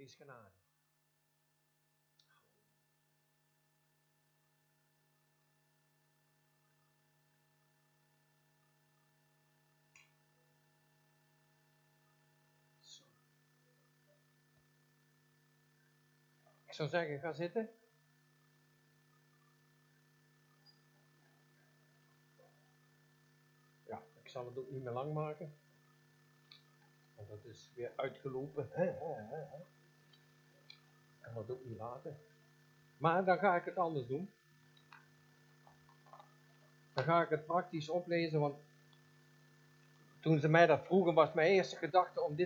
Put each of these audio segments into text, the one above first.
is genade. Zo. Ik zou zeggen, ga zitten. Ja, ik zal het ook niet meer lang maken. Want dat is weer uitgelopen. En dat ook niet laten. Maar dan ga ik het anders doen. Dan ga ik het praktisch oplezen. Want toen ze mij dat vroegen, was mijn eerste gedachte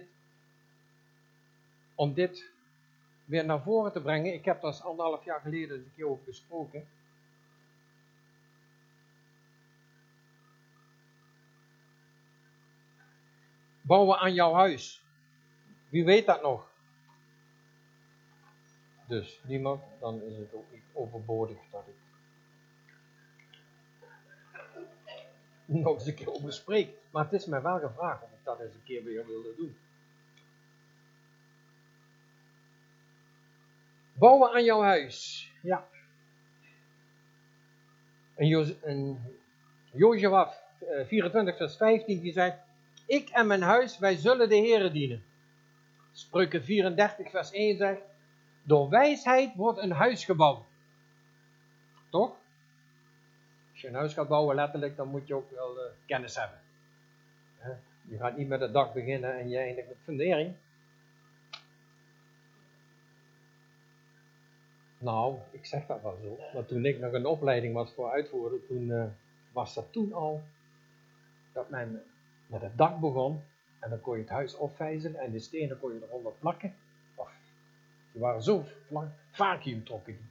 om dit weer naar voren te brengen. Ik heb daar 1,5 jaar geleden een keer over gesproken. Bouwen aan jouw huis. Wie weet dat nog? Dus niemand, dan is het ook niet overbodig dat ik nog eens een keer over spreek. Maar het is mij wel gevraagd of ik dat eens een keer weer wilde doen. Bouwen aan jouw huis. Ja. En Jozua 24 vers 15 die zei: ik en mijn huis, wij zullen de Heere dienen. Spreuken 34 vers 1 zegt: door wijsheid wordt een huis gebouwd. Toch? Als je een huis gaat bouwen letterlijk, dan moet je ook wel kennis hebben. Je gaat niet met het dak beginnen en je eindigt met fundering. Nou, ik zeg dat wel zo. Maar toen ik nog een opleiding was voor uitvoeren, was dat al dat men met het dak begon. En dan kon je het huis opvijzelen en de stenen kon je eronder plakken. Die waren zo vacuüm trokken die.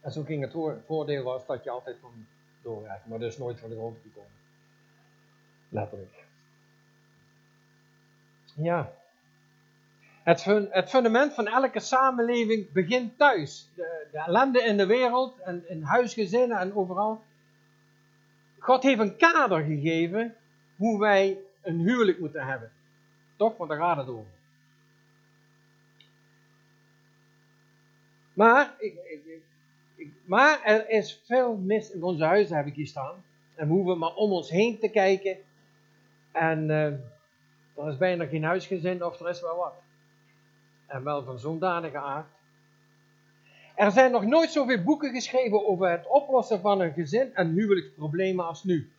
En zo ging het voordeel was dat je altijd kon doorrijden. Maar dus nooit van de grond gekomen. Letterlijk. Ja. Het fundament van elke samenleving begint thuis. De ellende in de wereld en in huisgezinnen en overal. God heeft een kader gegeven hoe wij een huwelijk moeten hebben. Toch? Want daar gaat het over. Maar er is veel mis in onze huizen, heb ik hier staan. En we hoeven maar om ons heen te kijken. En er is bijna geen huisgezin of er is wel wat. En wel van zondanige aard. Er zijn nog nooit zoveel boeken geschreven over het oplossen van een gezin en huwelijksproblemen als nu.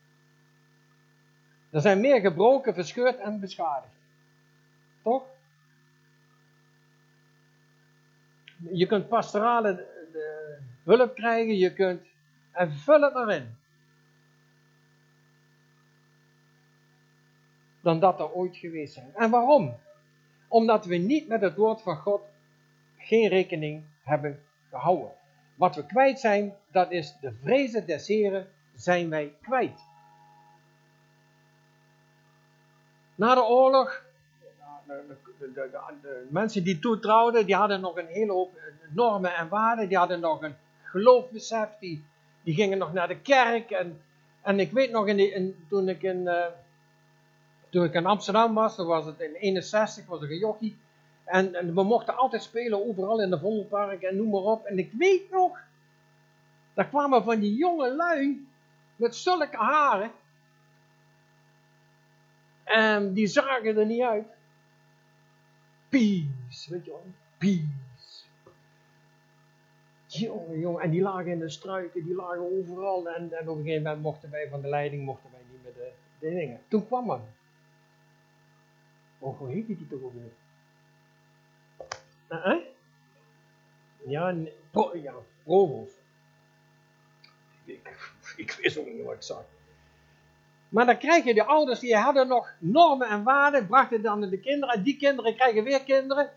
Er zijn meer gebroken, verscheurd en beschadigd. Toch? Je kunt pastorale hulp krijgen, en vul het maar in. Dan dat er ooit geweest zijn. En waarom? Omdat we niet met het woord van God geen rekening hebben gehouden. Wat we kwijt zijn, dat is de vreze des Heren, zijn wij kwijt. Na de oorlog, de mensen die toetrouwden, die hadden nog een hele hoop normen en waarden. Die hadden nog een geloofbesef. Die gingen nog naar de kerk. En ik weet nog, toen ik in Amsterdam was, dat was het in 61, was er een jochie. En we mochten altijd spelen, overal in de Vondelpark en noem maar op. En ik weet nog, daar kwamen van die jonge lui met zulke haren. En die zagen er niet uit. Peace, weet je wel, peace. Jongen, en die lagen in de struiken, die lagen overal. En op een gegeven moment mochten wij van de leiding niet meer de dingen. Toen kwam er. Oh, hoe heette die toch ook weer? Ja, Provost. Ik wist ook niet wat ik zag. Maar dan krijg je de ouders, die hadden nog normen en waarden, brachten dan de kinderen. En die kinderen krijgen weer kinderen.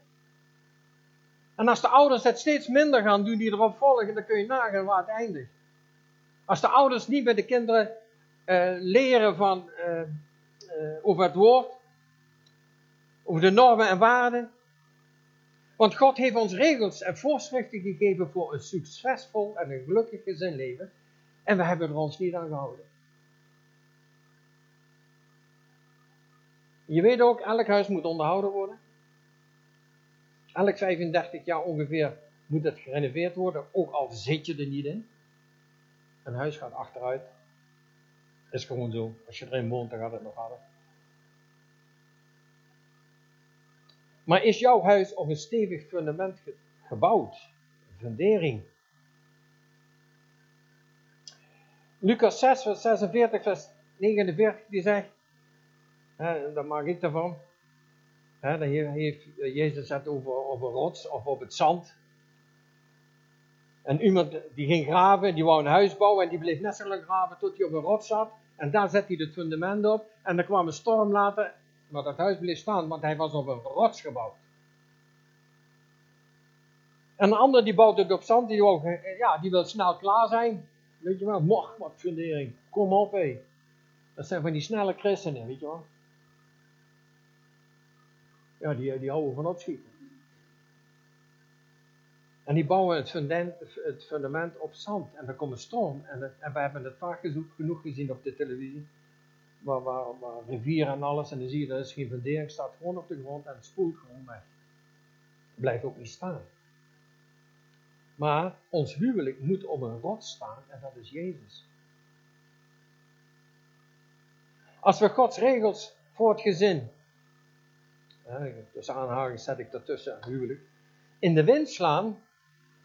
En als de ouders het steeds minder gaan doen, die erop volgen, dan kun je nagaan waar het eindigt. Als de ouders niet bij de kinderen leren over het woord, over de normen en waarden. Want God heeft ons regels en voorschriften gegeven voor een succesvol en een gelukkig gezinleven. En we hebben er ons niet aan gehouden. Je weet ook, elk huis moet onderhouden worden. elk 35 jaar ongeveer moet het gerenoveerd worden, ook al zit je er niet in. Een huis gaat achteruit. Is gewoon zo. Als je erin woont, dan gaat het nog harder. Maar is jouw huis op een stevig fundament gebouwd? Een fundering. Lucas 6, vers 46, vers 49, die zegt, dat maak ik ervan. Dan heeft Jezus het over rots of op het zand. En iemand die ging graven, die wou een huis bouwen en die bleef net zo lang graven tot hij op een rots zat. En daar zette hij het fundament op en er kwam een storm later, maar dat huis bleef staan, want hij was op een rots gebouwd. En een ander die bouwt het op zand, die wil snel klaar zijn. Weet je wel, mocht wat fundering, kom op hé. Dat zijn van die snelle christenen, weet je wel. Ja, die houden van opschieten. En die bouwen het fundament op zand. En er komt een storm. En we hebben het vaak genoeg gezien op de televisie. Waar rivieren en alles. En dan zie je, er is geen fundering. Staat gewoon op de grond en het spoelt gewoon weg. Blijft ook niet staan. Maar ons huwelijk moet op een rots staan. En dat is Jezus. Als we Gods regels voor het gezin. Dus aanhaling zet ik daartussen. Huwelijk. In de wind slaan.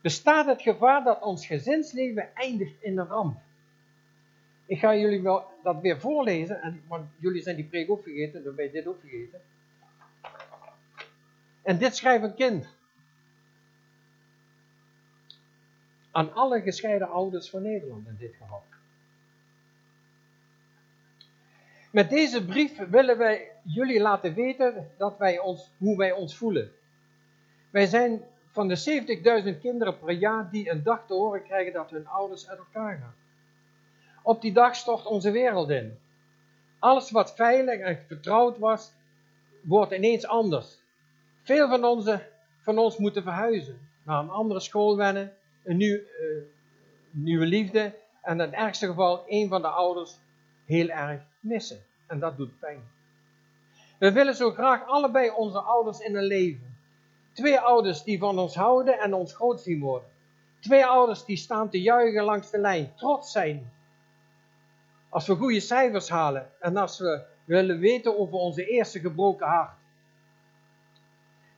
Bestaat het gevaar dat ons gezinsleven eindigt in een ramp? Ik ga jullie wel dat weer voorlezen, want jullie zijn die preek ook vergeten, dan ben je dit ook vergeten. En dit schrijft een kind. Aan alle gescheiden ouders van Nederland in dit geval. Met deze brief willen wij jullie laten weten hoe wij ons voelen. Wij zijn van de 70.000 kinderen per jaar die een dag te horen krijgen dat hun ouders uit elkaar gaan. Op die dag stort onze wereld in. Alles wat veilig en vertrouwd was, wordt ineens anders. Veel van ons moeten verhuizen, naar een andere school wennen, een nieuwe liefde en in het ergste geval een van de ouders heel erg missen. En dat doet pijn. We willen zo graag allebei onze ouders in hun leven. 2 ouders die van ons houden en ons groot zien worden. 2 ouders die staan te juichen langs de lijn, trots zijn. Als we goede cijfers halen en als we willen weten over onze eerste gebroken hart.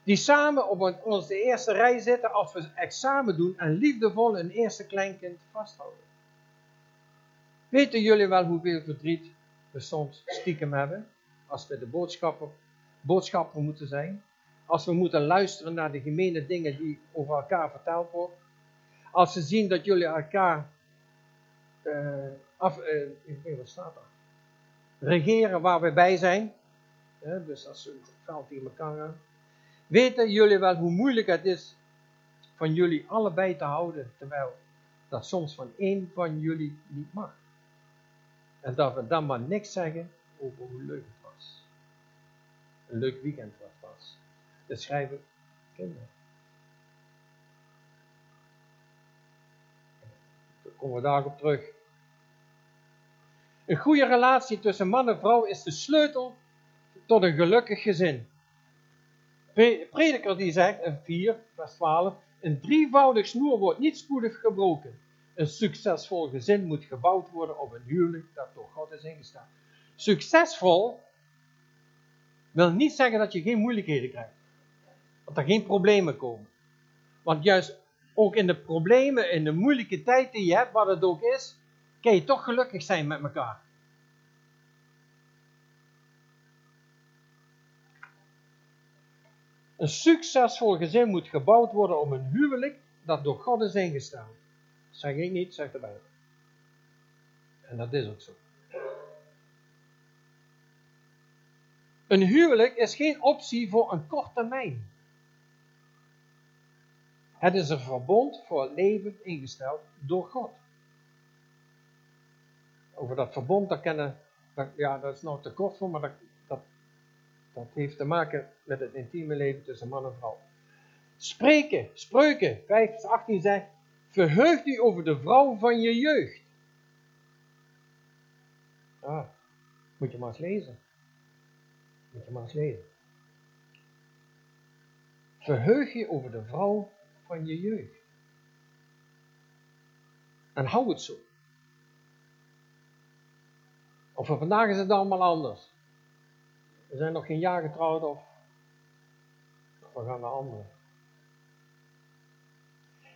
Die samen op onze eerste rij zitten als we examen doen en liefdevol een eerste kleinkind vasthouden. Weten jullie wel hoeveel verdriet we soms stiekem hebben als we de boodschapper moeten zijn? Als we moeten luisteren naar de gemene dingen die over elkaar verteld worden. Als ze zien dat jullie elkaar regeren waar we bij zijn. Dus als ze een veld in elkaar gaan. Weten jullie wel hoe moeilijk het is van jullie allebei te houden. Terwijl dat soms van één van jullie niet mag. En dat we dan maar niks zeggen over hoe leuk het was. Een leuk weekend was pas. Dat schrijven kinderen. Daar komen we daarop terug. Een goede relatie tussen man en vrouw is de sleutel tot een gelukkig gezin. Prediker die zegt, in 4, vers 12, een drievoudig snoer wordt niet spoedig gebroken. Een succesvol gezin moet gebouwd worden op een huwelijk dat door God is ingesteld. Succesvol wil niet zeggen dat je geen moeilijkheden krijgt. Dat er geen problemen komen. Want juist ook in de problemen, in de moeilijke tijd die je hebt, wat het ook is, kan je toch gelukkig zijn met elkaar. Een succesvol gezin moet gebouwd worden om een huwelijk dat door God is ingesteld. Dat zeg ik niet, zegt de Bijbel. En dat is ook zo. Een huwelijk is geen optie voor een kort termijn. Het is een verbond voor het leven ingesteld door God. Over dat verbond, dat is nog te kort voor, maar dat heeft te maken met het intieme leven tussen man en vrouw. Spreuken 5:18 zegt, verheug u over de vrouw van je jeugd. Moet je maar eens lezen. Verheug je over de vrouw van je jeugd. En hou het zo. Of voor vandaag is het allemaal anders. We zijn nog geen jaar getrouwd of we gaan naar anderen.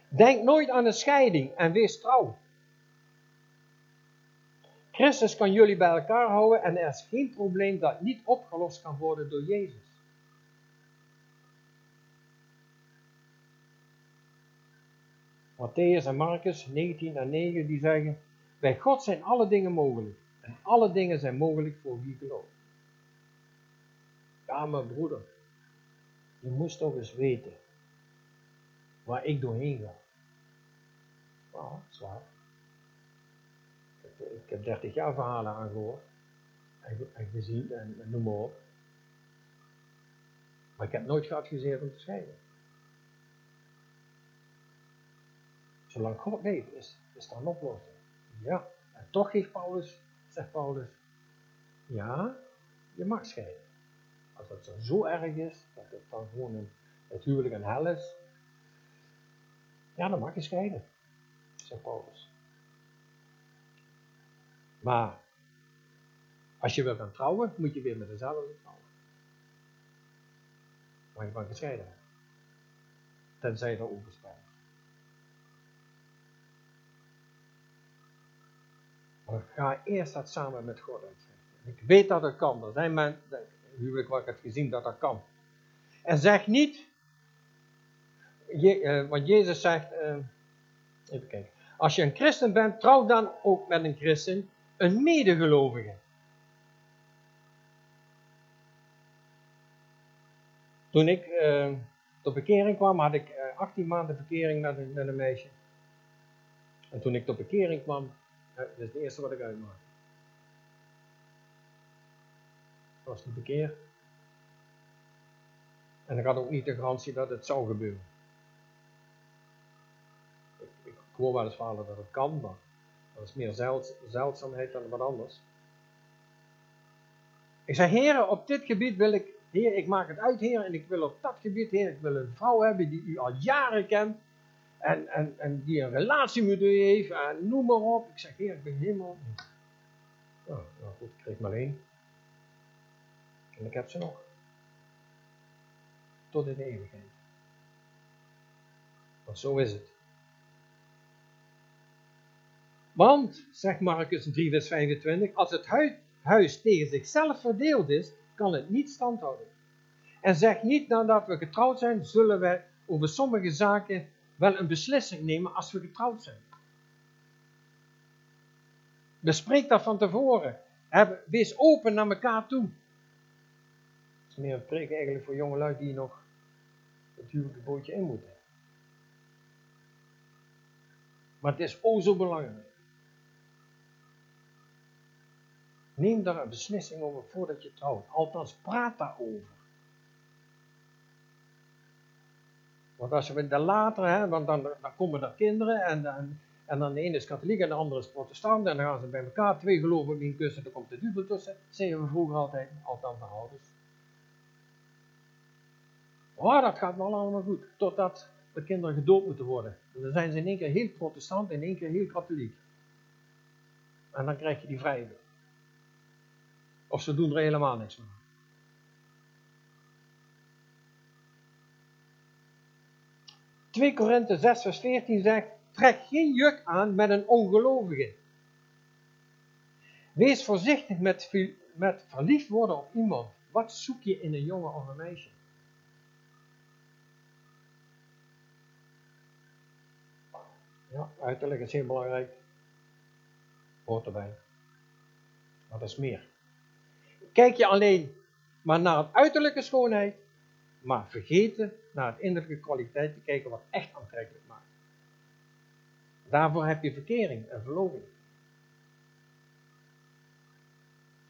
Denk nooit aan een scheiding en wees trouw. Christus kan jullie bij elkaar houden en er is geen probleem dat niet opgelost kan worden door Jezus. Mattheüs en Markus 19 en 9 die zeggen: bij God zijn alle dingen mogelijk. En alle dingen zijn mogelijk voor wie gelooft. Ja, maar broeder, je moest toch eens weten waar ik doorheen ga. Nou, dat is waar. Ik heb 30 jaar verhalen aangehoord en gezien en noem maar op. Maar ik heb nooit geadviseerd om te scheiden. Zolang God weet, is daar een oplossing. Ja, en toch zegt Paulus, ja, je mag scheiden. Als dat zo erg is, dat het dan gewoon het huwelijk een hel is, ja, dan mag je scheiden, zegt Paulus. Maar als je wil gaan trouwen, moet je weer met dezelfde trouwen. Maar je mag gescheiden hebben. Tenzij je erover spreekt. Maar ga eerst dat samen met God uitzetten. Ik weet dat het kan. Er zijn mensen, huwelijk waar ik heb gezien, dat dat kan. En zeg niet, want Jezus zegt, even kijken. Als je een christen bent, trouw dan ook met een christen, een medegelovige. Toen ik tot bekering kwam, had ik 18 maanden verkering met een meisje. En toen ik tot bekering kwam, dat is het eerste wat ik uitmaak. Ik was niet bekeerd. En ik had ook niet de garantie dat het zou gebeuren. Ik hoor wel eens verhalen dat het kan, maar dat is meer zeldzaamheid dan wat anders. Ik zei: Heer, op dit gebied wil ik, Heer, ik maak het uit, Heer, en ik wil op dat gebied, Heer, ik wil een vrouw hebben die u al jaren kent. En die een relatie met u heeft, en noem maar op. Ik zeg: Heer, ik ben helemaal. Nou goed, ik kreeg maar 1. En ik heb ze nog. Tot in de eeuwigheid. Want zo is het. Want, zegt Markus 3, vers 25, als het huis tegen zichzelf verdeeld is, kan het niet standhouden. En zeg niet, nadat we getrouwd zijn, zullen wij over sommige zaken wel een beslissing nemen als we getrouwd zijn. Bespreek dat van tevoren. Wees open naar elkaar toe. Dat is meer een preek eigenlijk voor jongelui die nog het huwelijksbootje in moeten. Maar het is o zo belangrijk. Neem daar een beslissing over voordat je trouwt. Althans, praat daarover. Want als we daar later, want dan komen er kinderen en dan de ene is katholiek en de andere is protestant en dan gaan ze bij elkaar, 2 geloven in een kussen, dan komt de duivel tussen, zeiden we vroeger altijd, althans de ouders. Maar dat gaat wel allemaal goed, totdat de kinderen gedoopt moeten worden. En dan zijn ze in één keer heel protestant en in één keer heel katholiek. En dan krijg je die vrijwillig. Of ze doen er helemaal niks mee. II Korinthe 6 vers 14 zegt: trek geen juk aan met een ongelovige. Wees voorzichtig met verliefd worden op iemand. Wat zoek je in een jongen of een meisje? Ja, uiterlijk is heel belangrijk. Hoort erbij. Maar dat is meer. Kijk je alleen maar naar het uiterlijke schoonheid, maar vergeten naar het innerlijke kwaliteit te kijken wat echt aantrekkelijk maakt. Daarvoor heb je verkering en verloving.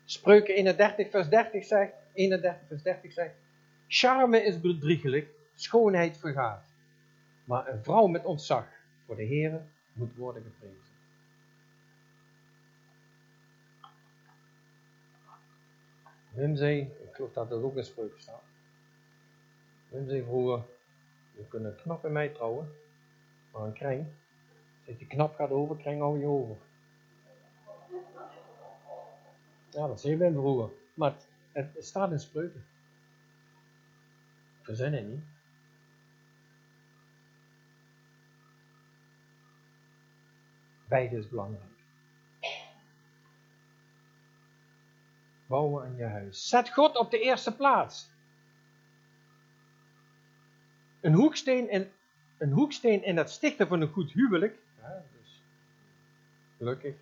Spreuken 31 vers 30 zegt, charme is bedriegelijk, schoonheid vergaat. Maar een vrouw met ontzag voor de Heere moet worden geprezen. Wim zei, ik geloof dat er ook in Spreuken staat. Wim zei vroeger, Je kunt een knap in mij trouwen, maar een kring. Zit je knap gaat over, kring hou je over. Ja, dat zei mijn broer. Maar het staat in Spreuken. Verzin het niet. Beide is belangrijk. Bouwen aan je huis. Zet God op de eerste plaats. Een hoeksteen in het stichten van een goed huwelijk. Ja, dus, gelukkig.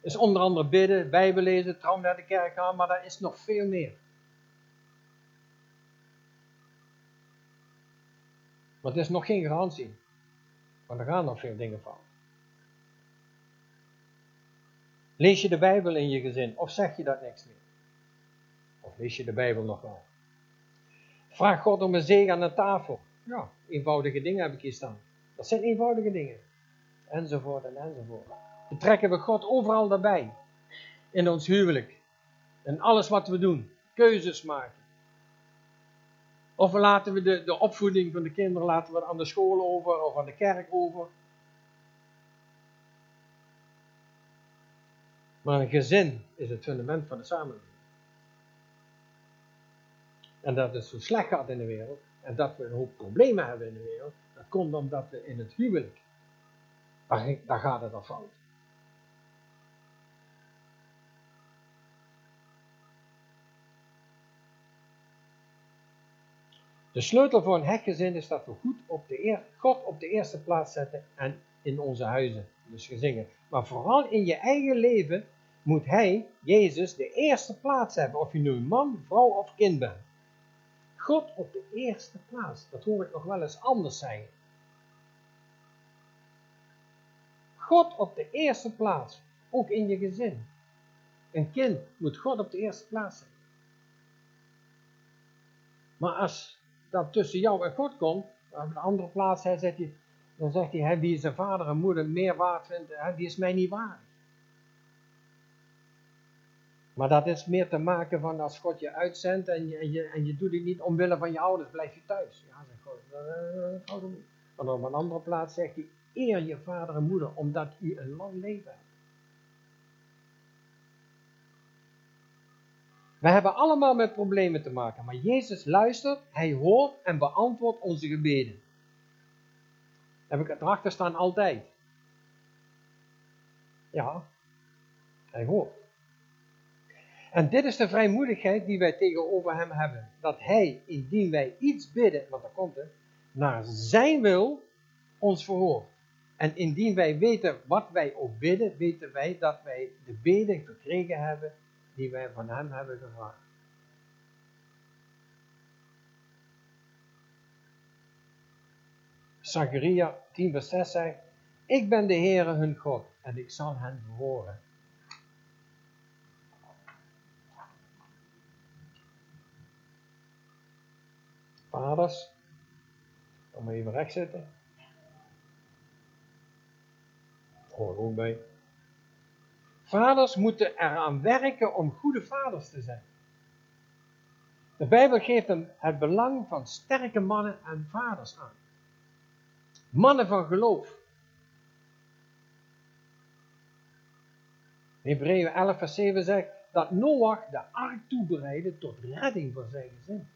Is onder andere bidden, Bijbel lezen, trouw naar de kerk gaan. Maar daar is nog veel meer. Maar het is nog geen garantie. Want er gaan nog veel dingen fout. Lees je de Bijbel in je gezin? Of zeg je dat niks meer? Of lees je de Bijbel nog wel? Vraag God om een zegen aan de tafel. Ja, eenvoudige dingen heb ik hier staan. Dat zijn eenvoudige dingen. Enzovoort en enzovoort. Betrekken we God overal daarbij. In ons huwelijk. In alles wat we doen. Keuzes maken. Of laten we de opvoeding van de kinderen laten we aan de school over. Of aan de kerk over. Maar een gezin is het fundament van de samenleving. En dat het zo slecht gaat in de wereld, en dat we een hoop problemen hebben in de wereld, dat komt omdat we in het huwelijk, daar gaat het al fout. De sleutel voor een hechtgezin is dat we God op de eerste plaats zetten en in onze huizen, dus gezingen. Maar vooral in je eigen leven moet Hij, Jezus, de eerste plaats hebben. Of je nu man, vrouw of kind bent. God op de eerste plaats. Dat hoor ik nog wel eens anders zeggen. God op de eerste plaats. Ook in je gezin. Een kind moet God op de eerste plaats zijn. Maar als dat tussen jou en God komt, op de andere plaats hij zegt je. Dan zegt hij, die zijn vader en moeder meer waard vindt, die is mij niet waard. Maar dat is meer te maken van als God je uitzendt en je doet het niet omwille van je ouders, blijf je thuis. Ja, zegt God, dat houdt hem niet. Maar op een andere plaats zegt hij, eer je vader en moeder, omdat u een lang leven hebt. We hebben allemaal met problemen te maken, maar Jezus luistert, Hij hoort en beantwoordt onze gebeden. Heb ik het erachter staan altijd. Ja. Hij hoort. En dit is de vrijmoedigheid die wij tegenover hem hebben. Dat hij, indien wij iets bidden, want daar komt het, naar zijn wil ons verhoort. En indien wij weten wat wij ook bidden, weten wij dat wij de beden gekregen hebben die wij van hem hebben gevraagd. Zacharia 10 vers 6 zegt, ik ben de Heere hun God en ik zal hen verhoren. Vaders, kom maar even recht zitten. Hoor ook bij. Vaders moeten eraan werken om goede vaders te zijn. De Bijbel geeft hem het belang van sterke mannen en vaders aan. Mannen van geloof. Hebreeën 11 vers 7 zegt dat Noach de ark toebereidde tot redding van zijn gezin.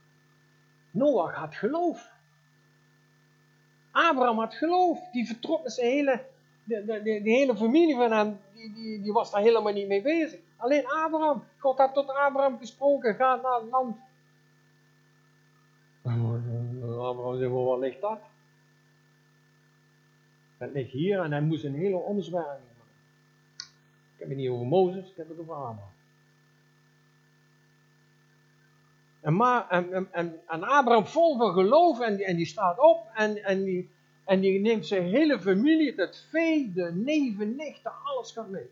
Noach had geloof. Abraham had geloof. Die vertrok met zijn hele, de hele familie van hem. Die was daar helemaal niet mee bezig. Alleen Abraham. God had tot Abraham gesproken. Ga naar het land. Abraham zei, waar ligt dat? Dat ligt hier en hij moest een hele omzwerving maken. Ik heb het niet over Mozes, ik heb het over Abraham. En Abraham vol van geloof en die staat op en die neemt zijn hele familie, het vee, de neven, nichten, alles gaat mee.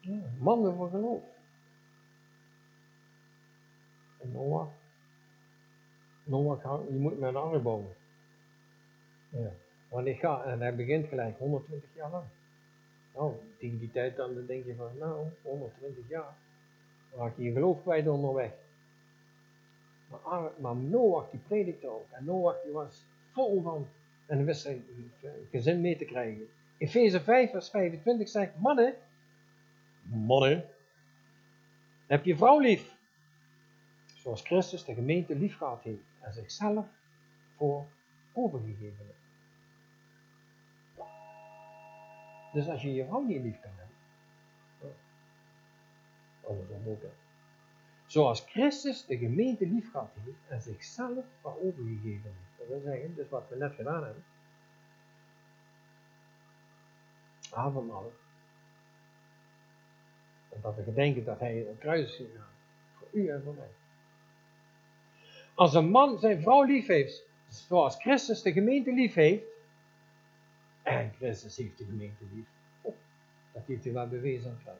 Ja, mannen van geloof. En Noach, je moet met een ark bouwen. Ja, want ik ga, en hij begint gelijk, 120 jaar lang. Nou, tegen die tijd dan denk je van, 120 jaar, dan raak je je geloof kwijt onderweg. Maar Noach die predikte ook. En Noach die was vol van en wist zijn gezin mee te krijgen. Efeze 5 vers 25 zegt: Mannen, heb je vrouw lief, zoals Christus de gemeente lief gehad heeft en zichzelf voor overgegeven heeft. Dus als je je vrouw niet lief kan hebben, andersom ook. Zoals Christus de gemeente lief gehad heeft en zichzelf voor overgegeven heeft. Dat wil zeggen, dus wat we net gedaan hebben. Avondmaal. En dat we gedenken dat hij op het kruis is gegaan. Voor u en voor mij. Als een man zijn vrouw lief heeft, zoals Christus de gemeente lief heeft. En Christus heeft de gemeente lief. Oh, dat heeft hij wel bewezen aan het kruis.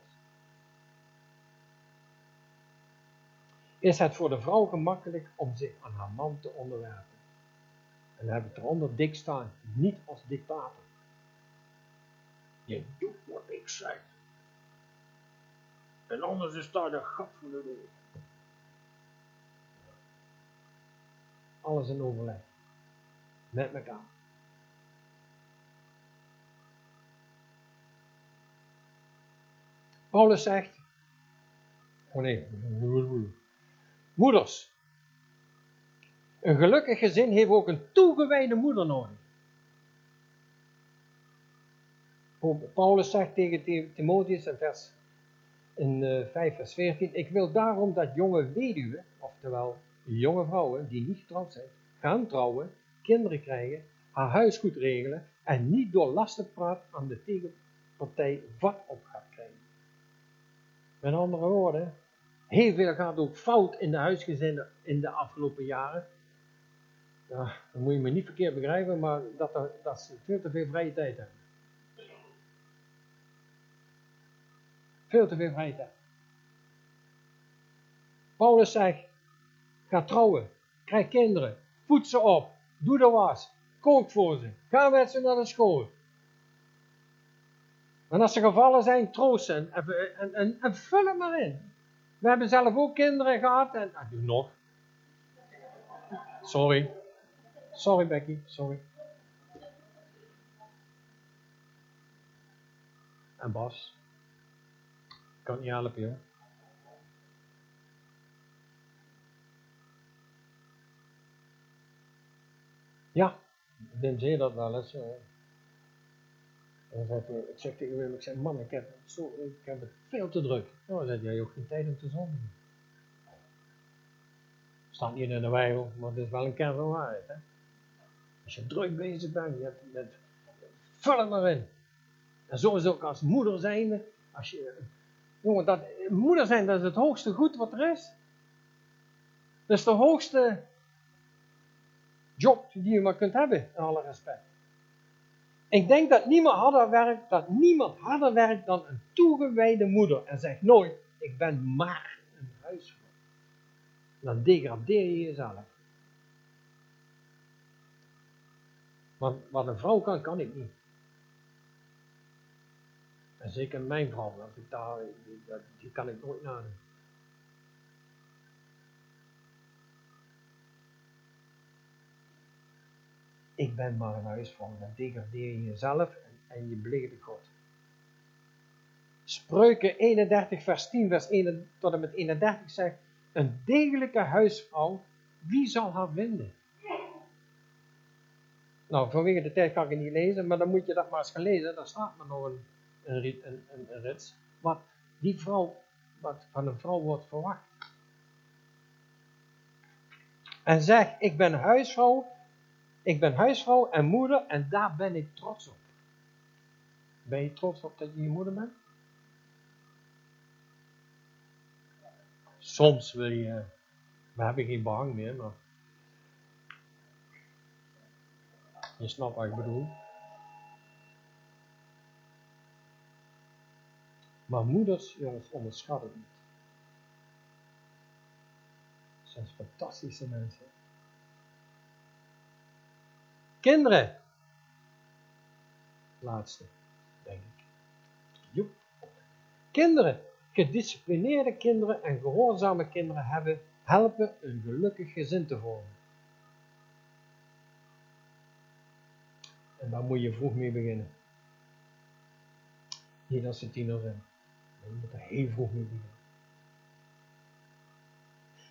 Is het voor de vrouw gemakkelijk om zich aan haar man te onderwerpen. En dan heb ik eronder dik staan. Niet als dictator. Je doet wat ik zeg. En anders is daar de gat van de deur. Alles in overleg. Met elkaar. Paulus zegt. Moeders. Een gelukkig gezin heeft ook een toegewijde moeder nodig. Paulus zegt tegen Timotheus in 5 vers 14. Ik wil daarom dat jonge weduwen, oftewel jonge vrouwen die niet getrouwd zijn, gaan trouwen, kinderen krijgen, haar huis goed regelen en niet door lastenpraat aan de tegenpartij vat op gaat krijgen. Met andere woorden, heel veel gaat ook fout in de huisgezinnen in de afgelopen jaren. Ja, dat moet je me niet verkeerd begrijpen, maar dat ze veel te veel vrije tijd hebben. Veel te veel vrije tijd. Paulus zegt, ga trouwen, krijg kinderen, voed ze op, doe de was, kook voor ze, ga met ze naar de school. En als ze gevallen zijn, troost ze en vul het maar in. We hebben zelf ook kinderen gehad en... Ah, doe nog. Sorry. Sorry Becky, sorry. En Bas. Ik kan het niet helpen, joh. Ja, ik denk zeer dat wel eens. Ik zeg tegen Willem, ik zeg, man, ik heb het veel te druk. Nou, dan zeg jij ook geen tijd om te zondigen. Staat niet in de Bijbel, maar het is wel een kern van waarheid. Hè? Als je druk bezig bent, vul het maar in. En zo is ook als moeder zijnde. Jongen, moeder zijn, dat is het hoogste goed wat er is. Dat is de hoogste job die je maar kunt hebben, in alle respect. Ik denk dat niemand harder werkt dan een toegewijde moeder. En zegt nooit, ik ben maar een huisvrouw. Dan degradeer je jezelf. Want wat een vrouw kan, kan ik niet. En zeker mijn vrouw, als ik daar, die kan ik nooit nadoen. Ik ben maar een huisvrouw. Dan degradeer je jezelf en je beledigt God. Spreuken 31 vers 10 vers 1 tot en met 31 zegt. Een degelijke huisvrouw, wie zal haar vinden? Nou, vanwege de tijd kan ik het niet lezen. Maar dan moet je dat maar eens gaan lezen. Daar staat maar nog een rits. Wat van een vrouw wordt verwacht. En zeg, ik ben huisvrouw. Ik ben huisvrouw en moeder en daar ben ik trots op. Ben je trots op dat je je moeder bent? Soms wil je... We hebben geen behang meer, maar... Je snapt wat ik bedoel. Maar moeders, jongens, onderschat het niet. Ze zijn fantastische mensen. Kinderen. Laatste, denk ik. Joep. Kinderen. Gedisciplineerde kinderen en gehoorzame kinderen helpen een gelukkig gezin te vormen. En daar moet je vroeg mee beginnen. Niet als ze tiener zijn. Je moet er heel vroeg mee beginnen.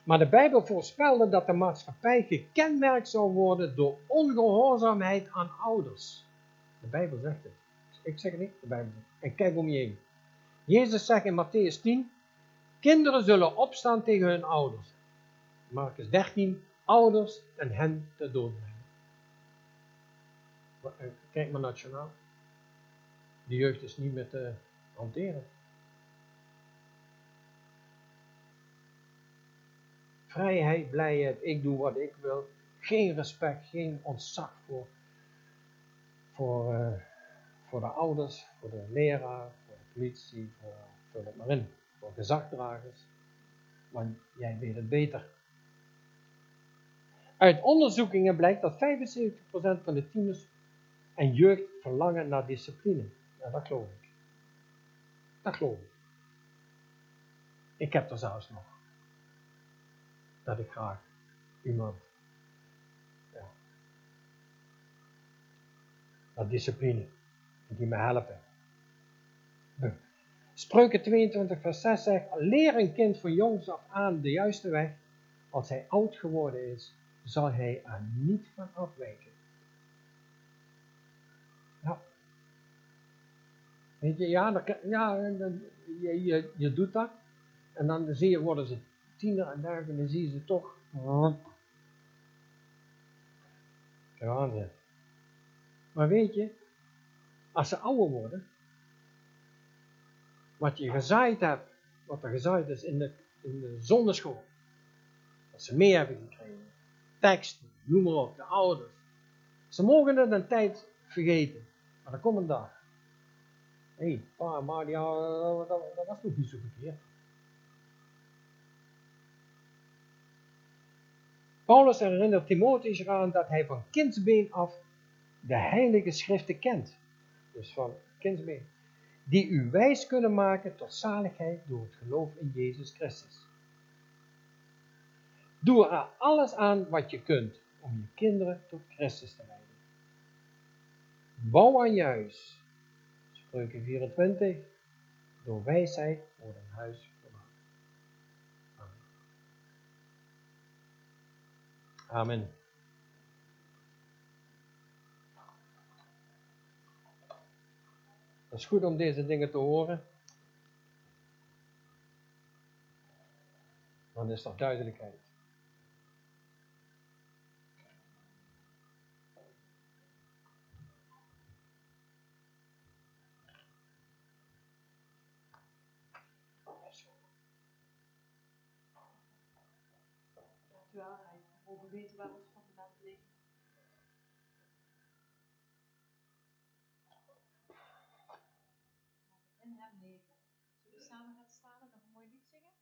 Maar de Bijbel voorspelde dat de maatschappij gekenmerkt zou worden door ongehoorzaamheid aan ouders. De Bijbel zegt het. Ik zeg het niet, de Bijbel. En kijk om je heen. Jezus zegt in Mattheüs 10, kinderen zullen opstaan tegen hun ouders. Markus 13, ouders en hen te dood brengen. Kijk maar nationaal. De jeugd is niet meer te hanteren. Vrijheid, blijheid, ik doe wat ik wil. Geen respect, geen ontzag voor de ouders, voor de leraar, voor de politie, vul het maar in, voor gezagdragers. Want jij weet het beter. Uit onderzoekingen blijkt dat 75% van de tieners en jeugd verlangen naar discipline. Ja, dat geloof ik. Dat geloof ik. Ik heb er zelfs nog. Dat ik graag iemand naar discipline die me helpen. Spreuken 22 vers 6 zegt, leer een kind van jongs af aan de juiste weg. Als hij oud geworden is, zal hij er niet van afwijken. Nou, weet je, je doet dat en dan zie je worden ze tiener en dergelijke, dan zie je ze toch. Waanzin. Maar weet je, als ze ouder worden, wat je gezaaid hebt, wat er gezaaid is in de zonneschool, wat ze mee hebben gekregen, teksten, noem maar op, de ouders, ze mogen het een tijd vergeten, maar er komt een dag. Hé, pa en ma, dat was nog niet zo verkeerd. Paulus herinnert Timotheus eraan dat hij van kindsbeen af de heilige schriften kent. Dus van kindsbeen. Die u wijs kunnen maken tot zaligheid door het geloof in Jezus Christus. Doe er alles aan wat je kunt om je kinderen tot Christus te leiden. Bouw aan je huis. Spreuken 24. Door wijsheid wordt een huis gebouwd. Amen. Amen. Het is goed om deze dingen te horen. Dan is er duidelijkheid. Terwijl hij over weet waar ons van vandaan ligt. En hem leven. Zullen we samen gaan staan en nog een mooi lied zingen?